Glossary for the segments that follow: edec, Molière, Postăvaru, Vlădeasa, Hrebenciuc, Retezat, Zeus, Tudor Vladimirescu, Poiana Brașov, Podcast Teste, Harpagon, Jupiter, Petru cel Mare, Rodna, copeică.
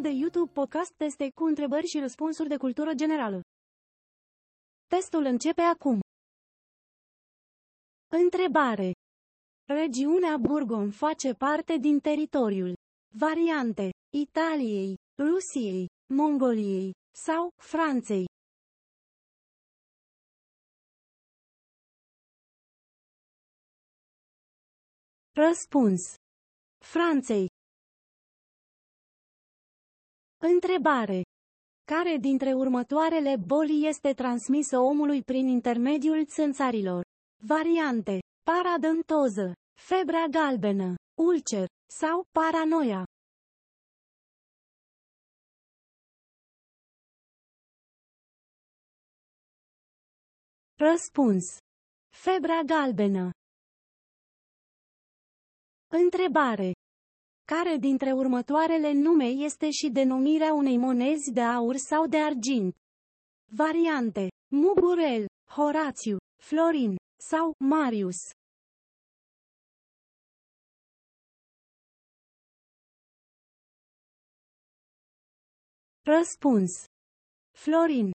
canalul de YouTube Podcast Teste cu întrebări și răspunsuri de cultură generală. Testul începe acum. Întrebare. Regiunea Burgon face parte din teritoriul variante Italiei, Rusiei, Mongoliei sau Franței. Răspuns. Franței. Întrebare. Care dintre următoarele boli este transmisă omului prin intermediul țânțarilor? Variante. Paradentoză, febra galbenă, ulcer sau paranoia. Răspuns. Febra galbenă. Întrebare. Care dintre următoarele nume este și denumirea unei monezi de aur sau de argint? Variante. Mugurel, Horațiu, Florin sau Marius. Răspuns. Florin.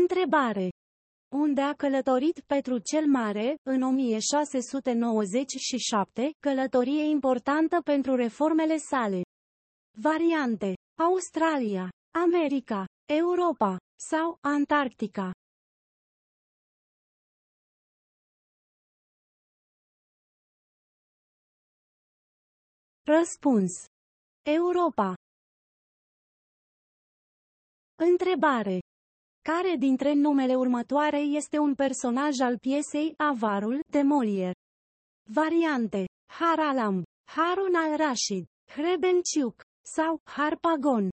Întrebare. Unde a călătorit Petru cel Mare, în 1697, călătorie importantă pentru reformele sale? Variante. Australia, America, Europa sau Antarctica. Răspuns. Europa. Întrebare. Care dintre numele următoare este un personaj al piesei Avarul de Molière? Variante. Haralam, Harun al Rashid, Hrebenciuc sau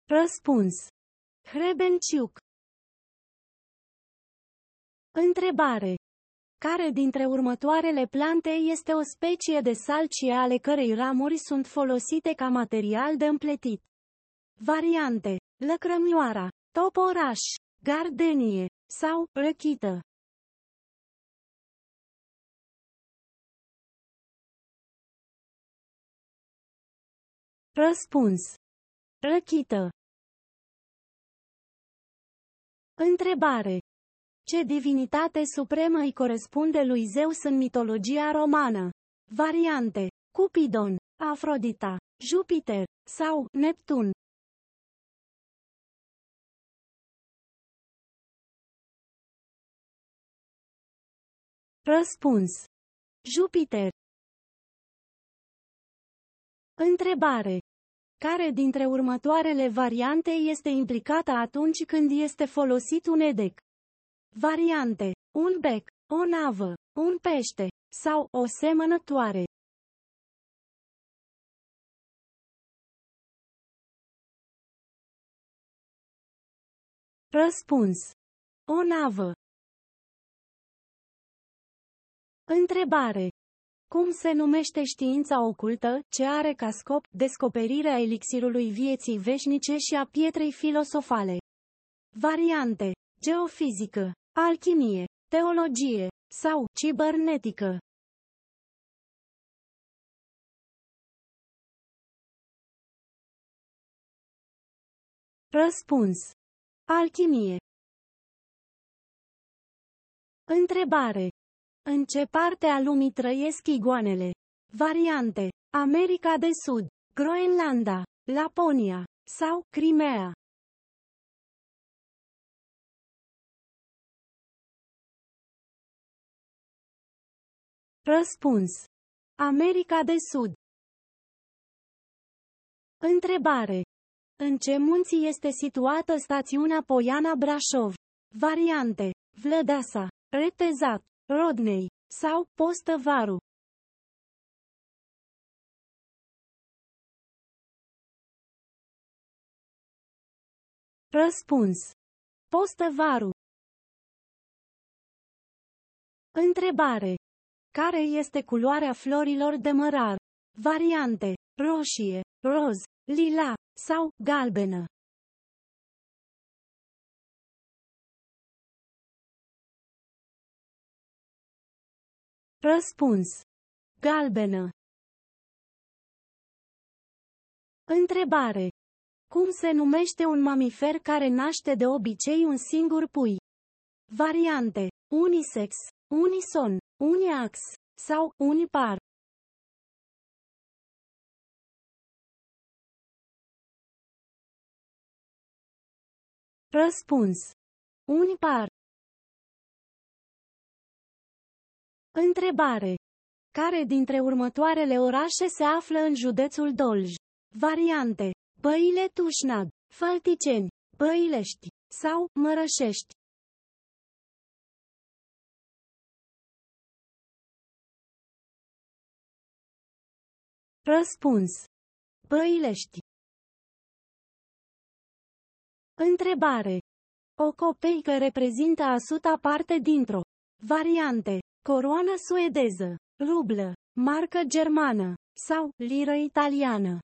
Harpagon. Răspuns. Hrebenciuc. Întrebare. Care dintre următoarele plante este o specie de salcie ale cărei ramuri sunt folosite ca material de împletit? Variante. Lăcrămioara, toporaș, gardenie sau răchită. Răspuns. Răchită. Întrebare. Ce divinitate supremă îi corespunde lui Zeus în mitologia romană? Variante. Cupidon, Afrodita, Jupiter sau Neptun. Răspuns. Jupiter. Întrebare. Care dintre următoarele variante este implicată atunci când este folosit un edec? Variante. Un bec, o navă, un pește sau o semănătoare. Răspuns. O navă. Întrebare. Cum se numește știința ocultă, ce are ca scop descoperirea elixirului vieții veșnice și a pietrei filosofale? Variante. Geofizică, alchimie, teologie sau cibernetică. Răspuns. Alchimie. Întrebare. În ce parte a lumii trăiesc iguanele? Variante. America de Sud, Groenlanda, Laponia sau Crimea. Răspuns. America de Sud. Întrebare. În ce munți este situată stațiunea Poiana Brașov? Variante. Vlădeasa, Retezat, Rodnei sau Postăvaru. Răspuns. Postăvaru. Întrebare. Care este culoarea florilor de mărar? Variante. Roșie, roz, lila sau galbenă. Răspuns. Galbenă. Întrebare. Cum se numește un mamifer care naște de obicei un singur pui? Variante. Unisex, unison, uniax sau unipar. Răspuns. Unipar. Întrebare. Care dintre următoarele orașe se află în județul Dolj? Variante. Băile Tușnad, Fălticeni, Băilești sau Mărășești. Răspuns. Băilești. Întrebare. O copeică reprezintă a 100-a parte dintr-o. Variante. Coroană suedeză, rublă, marcă germană sau liră italiană.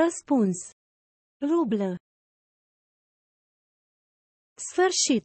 Răspuns. Rublă. Sfârșit.